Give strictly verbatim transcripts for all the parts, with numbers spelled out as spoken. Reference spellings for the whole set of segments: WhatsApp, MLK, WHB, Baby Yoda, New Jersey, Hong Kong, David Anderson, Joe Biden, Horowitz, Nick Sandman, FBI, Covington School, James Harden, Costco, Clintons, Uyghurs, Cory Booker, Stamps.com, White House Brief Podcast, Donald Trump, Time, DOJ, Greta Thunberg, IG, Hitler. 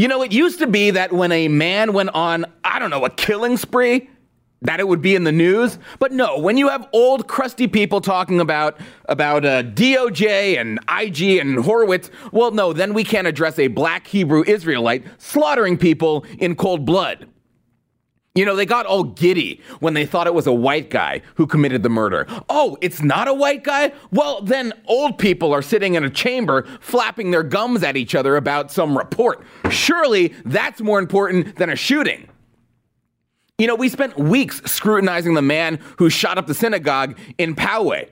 You know, it used to be that when a man went on, I don't know, a killing spree, that it would be in the news. But no, when you have old, crusty people talking about about uh, D O J and I G and Horowitz, well, no, then we can't address a Black Hebrew Israelite slaughtering people in cold blood. You know, they got all giddy when they thought it was a white guy who committed the murder. Oh, it's not a white guy? Well, then old people are sitting in a chamber flapping their gums at each other about some report. Surely that's more important than a shooting. You know, we spent weeks scrutinizing the man who shot up the synagogue in Poway.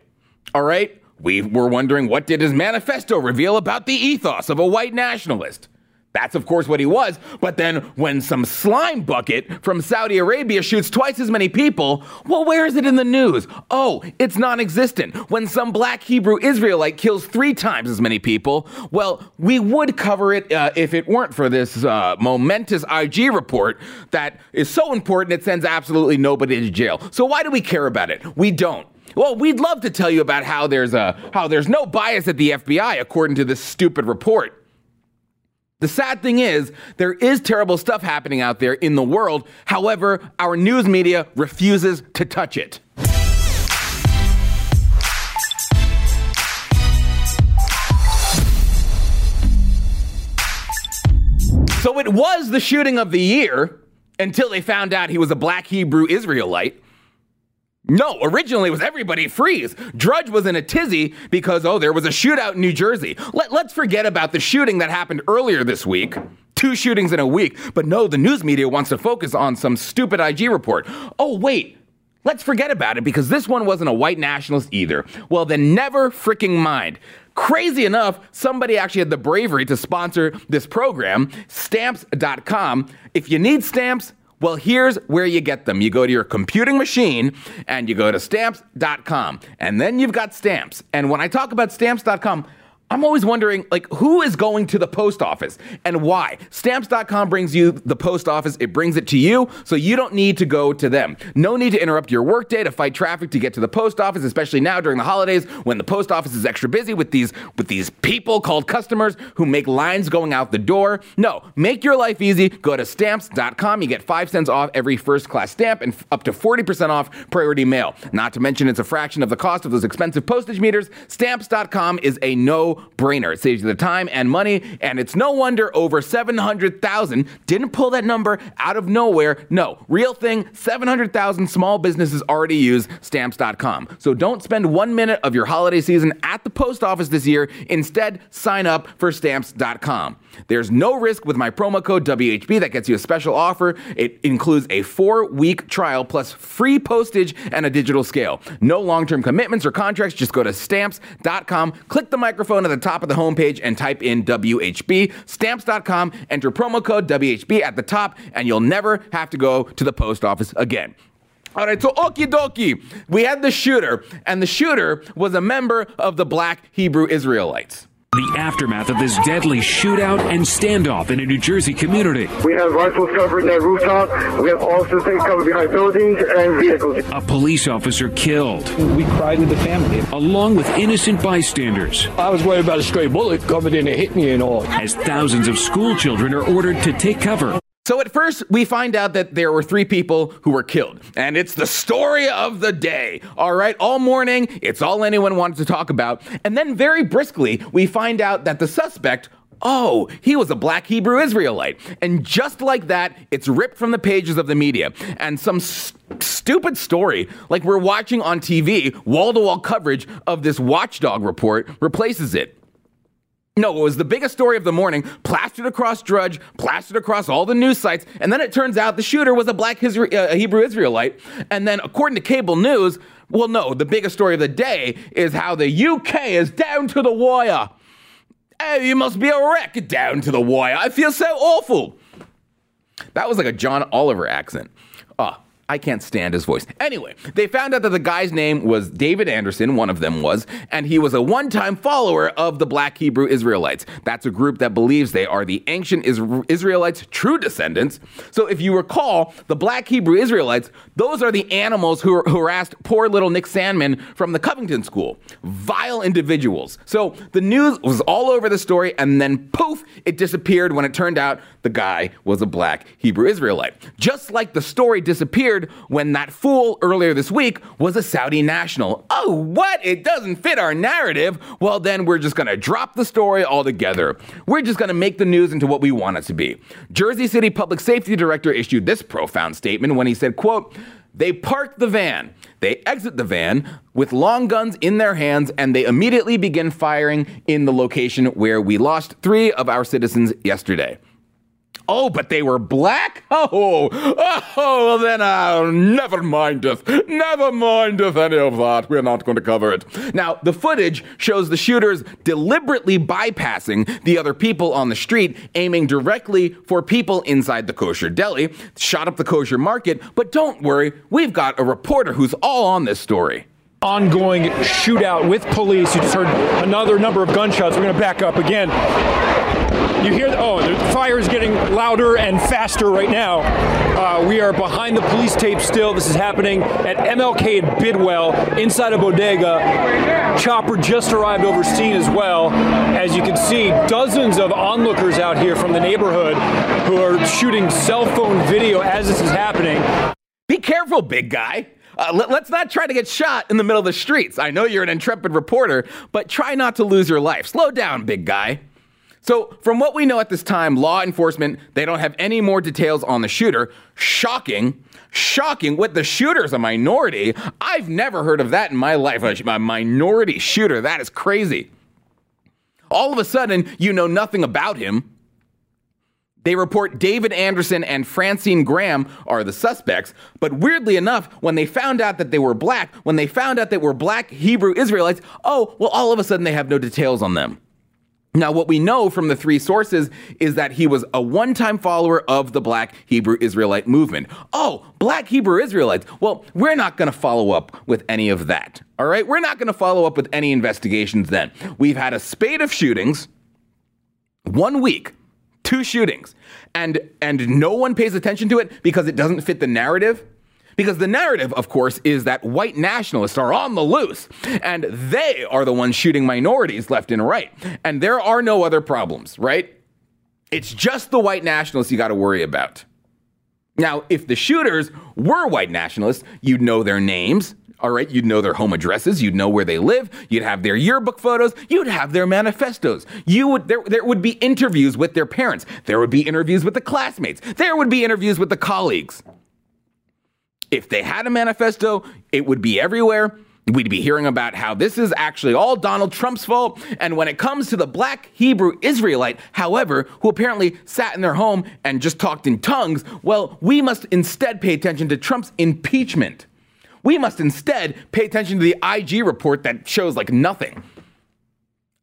All right? We were wondering, what did his manifesto reveal about the ethos of a white nationalist? That's, of course, what he was. But then when some slime bucket from Saudi Arabia shoots twice as many people, well, where is it in the news? Oh, it's non-existent. When some Black Hebrew Israelite kills three times as many people, well, we would cover it uh, if it weren't for this uh, momentous I G report that is so important it sends absolutely nobody to jail. So why do we care about it? We don't. Well, we'd love to tell you about how there's a, how there's no bias at the F B I, according to this stupid report. The sad thing is, there is terrible stuff happening out there in the world. However, our news media refuses to touch it. So it was the shooting of the year until they found out he was a Black Hebrew Israelite. No, originally it was everybody freeze. Drudge was in a tizzy because, oh, there was a shootout in New Jersey. Let, let's forget about the shooting that happened earlier this week. Two shootings in a week. But no, the news media wants to focus on some stupid I G report. Oh, wait, let's forget about it because this one wasn't a white nationalist either. Well, then never freaking mind. Crazy enough, somebody actually had the bravery to sponsor this program, stamps dot com. If you need stamps, well, here's where you get them. You go to your computing machine and you go to stamps dot com, and then you've got stamps. And when I talk about stamps dot com, I'm always wondering, like, who is going to the post office and why? Stamps dot com brings you the post office. It brings it to you, so you don't need to go to them. No need to interrupt your workday to fight traffic to get to the post office, especially now during the holidays when the post office is extra busy with these with these people called customers who make lines going out the door. No, make your life easy. Go to stamps dot com. You get five cents off every first-class stamp and up to forty percent off priority mail. Not to mention it's a fraction of the cost of those expensive postage meters. Stamps dot com is a no brainer. It saves you the time and money, and it's no wonder over seven hundred thousand didn't pull that number out of nowhere. No, real thing, seven hundred thousand small businesses already use stamps dot com. So don't spend one minute of your holiday season at the post office this year. Instead, sign up for stamps dot com. There's no risk with my promo code W H B. That gets you a special offer. It includes a four-week trial plus free postage and a digital scale. No long-term commitments or contracts. Just go to stamps dot com, click the microphone at the top of the homepage and type in W H B. Stamps dot com, enter promo code W H B at the top, and you'll never have to go to the post office again. All right, so okie dokie. We had the shooter, and the shooter was a member of the Black Hebrew Israelites. The aftermath of this deadly shootout and standoff in a New Jersey community. We have rifles covered in that rooftop. We have all sorts of things covered behind buildings and vehicles. A police officer killed. We cried with the family. Along with innocent bystanders. I was worried about a stray bullet coming in and hitting me and all. As thousands of school children are ordered to take cover. So at first, we find out that there were three people who were killed. And it's the story of the day. All right, all morning, it's all anyone wanted to talk about. And then very briskly, we find out that the suspect, oh, he was a Black Hebrew Israelite. And just like that, it's ripped from the pages of the media. And some st- stupid story, like we're watching on T V, wall-to-wall coverage of this watchdog report replaces it. No, it was the biggest story of the morning, plastered across Drudge, plastered across all the news sites, and then it turns out the shooter was a Black Hisra- uh, Hebrew Israelite. And then, according to cable news, well, no, the biggest story of the day is how the U K is down to the wire. Oh, you must be a wreck, down to the wire. I feel so awful. That was like a John Oliver accent. Ah. Oh. I can't stand his voice. Anyway, they found out that the guy's name was David Anderson, one of them was, and he was a one-time follower of the Black Hebrew Israelites. That's a group that believes they are the ancient Israelites' true descendants. So if you recall, the Black Hebrew Israelites, those are the animals who harassed poor little Nick Sandman from the Covington School. Vile individuals. So the news was all over the story, and then poof, it disappeared when it turned out the guy was a Black Hebrew Israelite. Just like the story disappeared when that fool earlier this week was a Saudi national. Oh, what? It doesn't fit our narrative. Well, then we're just going to drop the story altogether. We're just going to make the news into what we want it to be. Jersey City Public Safety Director issued this profound statement when he said, quote, "They parked the van. They exit the van with long guns in their hands, and they immediately begin firing in the location where we lost three of our citizens yesterday." Oh, but they were black? Oh, oh, well then, uh, never mindeth. Never mindeth any of that. We're not going to cover it. Now, the footage shows the shooters deliberately bypassing the other people on the street, aiming directly for people inside the kosher deli, shot up the kosher market. But don't worry, we've got a reporter who's all on this story. Ongoing shootout with police. You just heard another number of gunshots. We're going to back up again. You hear, oh, the fire is getting louder and faster right now. Uh, we are behind the police tape still. This is happening at M L K and Bidwell inside a bodega. Chopper just arrived over scene as well. As you can see, dozens of onlookers out here from the neighborhood who are shooting cell phone video as this is happening. Be careful, big guy. Uh, let, let's not try to get shot in the middle of the streets. I know you're an intrepid reporter, but try not to lose your life. Slow down, big guy. So from what we know at this time, law enforcement, they don't have any more details on the shooter. Shocking, shocking. What, the shooter's a minority? I've never heard of that in my life, a minority shooter. That is crazy. All of a sudden, you know nothing about him. They report David Anderson and Francine Graham are the suspects. But weirdly enough, when they found out that they were black, when they found out they were Black Hebrew Israelites, oh, well, all of a sudden they have no details on them. Now, what we know from the three sources is that he was a one-time follower of the Black Hebrew Israelite movement. Oh, Black Hebrew Israelites. Well, we're not going to follow up with any of that. All right. We're not going to follow up with any investigations then. We've had a spate of shootings. One week, two shootings, and and no one pays attention to it because it doesn't fit the narrative. Because the narrative, of course, is that white nationalists are on the loose and they are the ones shooting minorities left and right. And there are no other problems, right? It's just the white nationalists you got to worry about. Now, if the shooters were white nationalists, you'd know their names. All right, you'd know their home addresses, you'd know where they live, you'd have their yearbook photos, you'd have their manifestos. You would there there would be interviews with their parents, there would be interviews with the classmates, there would be interviews with the colleagues. If they had a manifesto, it would be everywhere. We'd be hearing about how this is actually all Donald Trump's fault. And when it comes to the Black Hebrew Israelite, however, who apparently sat in their home and just talked in tongues, well, we must instead pay attention to Trump's impeachment. We must instead pay attention to the I G report that shows like nothing.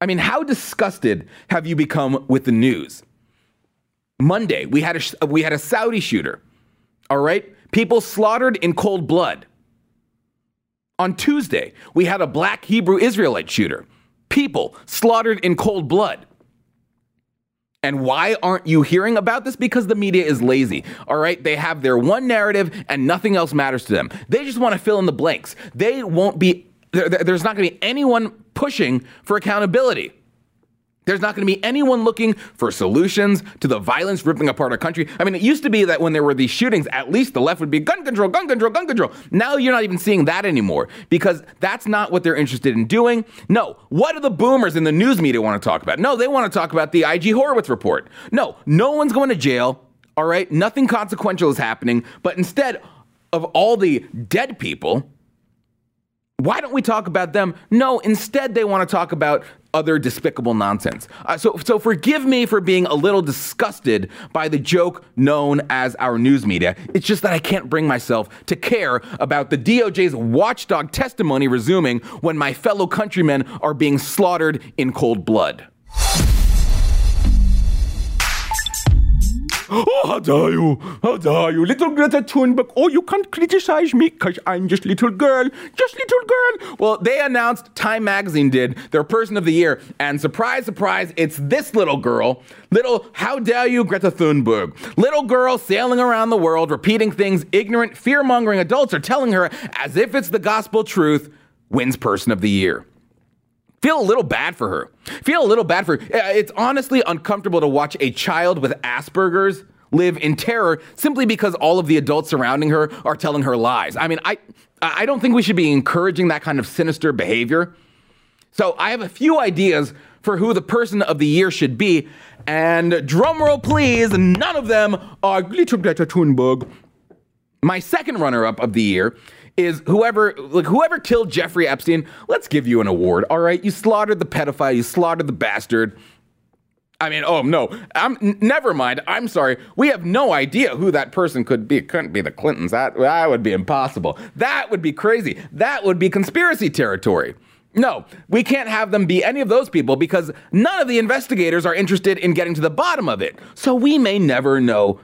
I mean, how disgusted have you become with the news? Monday, we had a, we had a Saudi shooter. All right. People slaughtered in cold blood. On Tuesday, we had a Black Hebrew Israelite shooter. People slaughtered in cold blood. And why aren't you hearing about this? Because the media is lazy. All right. They have their one narrative and nothing else matters to them. They just want to fill in the blanks. They won't be there, there's not going to be anyone pushing for accountability. There's not going to be anyone looking for solutions to the violence ripping apart our country. I mean, it used to be that when there were these shootings, at least the left would be gun control, gun control, gun control. Now you're not even seeing that anymore because that's not what they're interested in doing. No. What do the boomers in the news media want to talk about? No, they want to talk about the I G Horowitz report. No, no one's going to jail. All right. Nothing consequential is happening. But instead of all the dead people, why don't we talk about them? No, instead they want to talk about other despicable nonsense. Uh, so, so forgive me for being a little disgusted by the joke known as our news media. It's just that I can't bring myself to care about the D O J's watchdog testimony resuming when my fellow countrymen are being slaughtered in cold blood. Oh, how dare you? How dare you? Little Greta Thunberg. Oh, you can't criticize me because I'm just little girl. Just little girl. Well, they announced, Time Magazine did, their Person of the Year. And surprise, surprise, it's this little girl. Little, how dare you, Greta Thunberg. Little girl sailing around the world, repeating things ignorant, fear-mongering adults are telling her as if it's the gospel truth, wins Person of the Year. Feel a little bad for her. Feel a little bad for her. It's honestly uncomfortable to watch a child with Asperger's live in terror simply because all of the adults surrounding her are telling her lies. I mean, I I don't think we should be encouraging that kind of sinister behavior. So I have a few ideas for who the Person of the Year should be. And drumroll please, none of them are Little Greta Thunberg. My second runner-up of the year is whoever, like whoever killed Jeffrey Epstein, let's give you an award, all right? You slaughtered the pedophile, you slaughtered the bastard. I mean, oh no, I'm, n- never mind, I'm sorry. We have no idea who that person could be. It couldn't be the Clintons, that, that would be impossible. That would be crazy. That would be conspiracy territory. No, we can't have them be any of those people because none of the investigators are interested in getting to the bottom of it. So we may never know.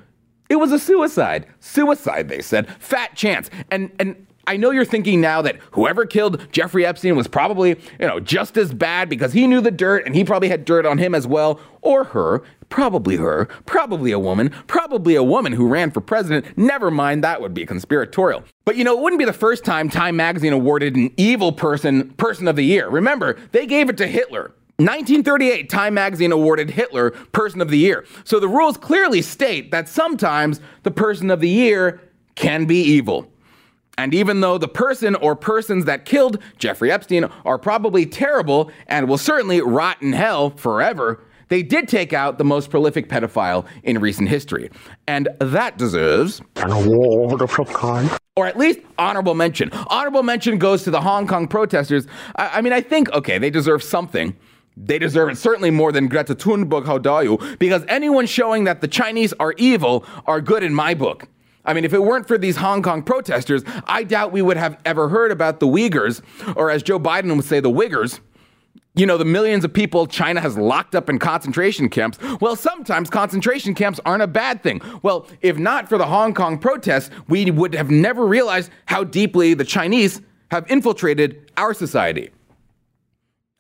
It was a suicide. Suicide, they said, fat chance. And, and, I know you're thinking now that whoever killed Jeffrey Epstein was probably, you know, just as bad because he knew the dirt and he probably had dirt on him as well, or her, probably her, probably a woman, probably a woman who ran for president. Never mind, that would be conspiratorial. But you know, it wouldn't be the first time Time Magazine awarded an evil person Person of the Year. Remember, they gave it to Hitler. nineteen thirty-eight, Time Magazine awarded Hitler Person of the Year. So the rules clearly state that sometimes the Person of the Year can be evil. And even though the person or persons that killed Jeffrey Epstein are probably terrible and will certainly rot in hell forever, they did take out the most prolific pedophile in recent history. And that deserves an award of some kind. Or at least honorable mention. Honorable mention goes to the Hong Kong protesters. I, I mean, I think, okay, they deserve something. They deserve it certainly more than Greta Thunberg, how dare you, because anyone showing that the Chinese are evil are good in my book. I mean, if it weren't for these Hong Kong protesters, I doubt we would have ever heard about the Uyghurs, or as Joe Biden would say, the Wiggers. You know, the millions of people China has locked up in concentration camps. Well, sometimes concentration camps aren't a bad thing. Well, if not for the Hong Kong protests, we would have never realized how deeply the Chinese have infiltrated our society.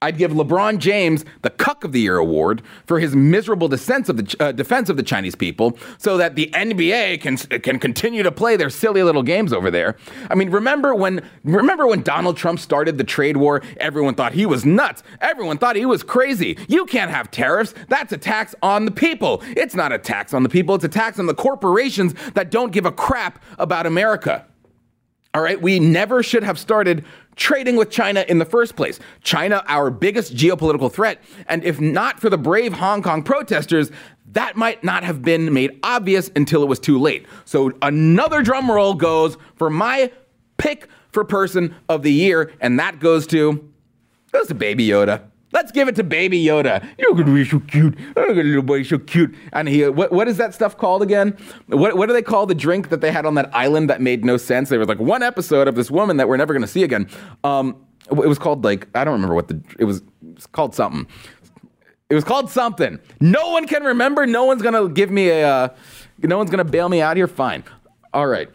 I'd give LeBron James the Cuck of the Year award for his miserable defense of the, uh, defense of the Chinese people so that the N B A can can continue to play their silly little games over there. I mean, remember when remember when Donald Trump started the trade war? Everyone thought he was nuts. Everyone thought he was crazy. You can't have tariffs. That's a tax on the people. It's not a tax on the people. It's a tax on the corporations that don't give a crap about America. All right, we never should have started trading with China in the first place. China, our biggest geopolitical threat. And if not for the brave Hong Kong protesters, that might not have been made obvious until it was too late. So another drum roll goes for my pick for Person of the Year, and that goes to, goes to Baby Yoda. Let's give it to Baby Yoda. You're gonna be so cute. Oh, little boy, so cute. And he, what, what is that stuff called again? What, what do they call the drink that they had on that island that made no sense? There was like one episode of this woman that we're never gonna see again. Um, it was called like, I don't remember what the, it was, it was called something. It was called something. No one can remember. No one's gonna give me a, uh, no one's gonna bail me out here. Fine. All right.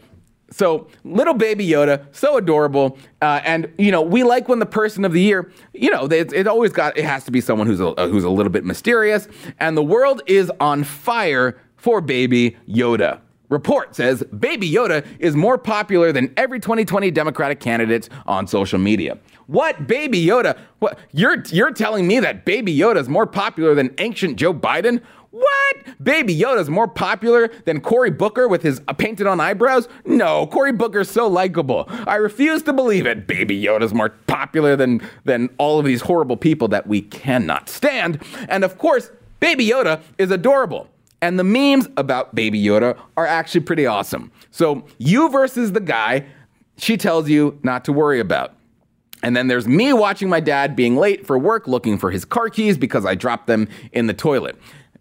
So little Baby Yoda, so adorable. Uh, and, you know, we like when the Person of the Year, you know, it, it always got, it has to be someone who's a, who's a little bit mysterious. And the world is on fire for Baby Yoda. Report says Baby Yoda is more popular than every twenty twenty Democratic candidate on social media. What, Baby Yoda? What, you're, you're telling me that Baby Yoda is more popular than ancient Joe Biden? What? Baby Yoda's more popular than Cory Booker with his painted on eyebrows? No, Cory Booker's so likable. I refuse to believe it. Baby Yoda's more popular than, than all of these horrible people that we cannot stand. And of course, Baby Yoda is adorable. And the memes about Baby Yoda are actually pretty awesome. So you versus the guy she tells you not to worry about. And then there's me watching my dad being late for work looking for his car keys because I dropped them in the toilet.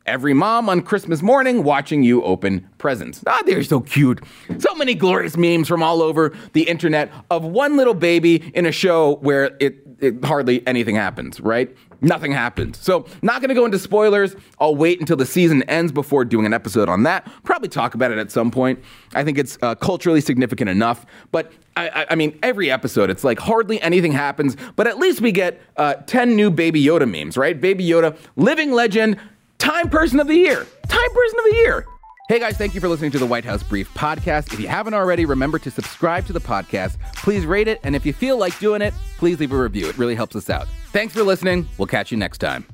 Every mom on Christmas morning watching you open presents. Ah, they're so cute. So many glorious memes from all over the internet of one little baby in a show where it it, hardly anything happens, right? Nothing happened. So not going to go into spoilers. I'll wait until the season ends before doing an episode on that. Probably talk about it at some point. I think it's uh, culturally significant enough. But I, I, I mean, every episode, it's like hardly anything happens. But at least we get uh, ten new Baby Yoda memes, right? Baby Yoda, living legend, Time Person of the Year. Time Person of the Year. Hey guys, thank you for listening to the White House Brief Podcast. If you haven't already, remember to subscribe to the podcast. Please rate it, and if you feel like doing it, please leave a review. It really helps us out. Thanks for listening. We'll catch you next time.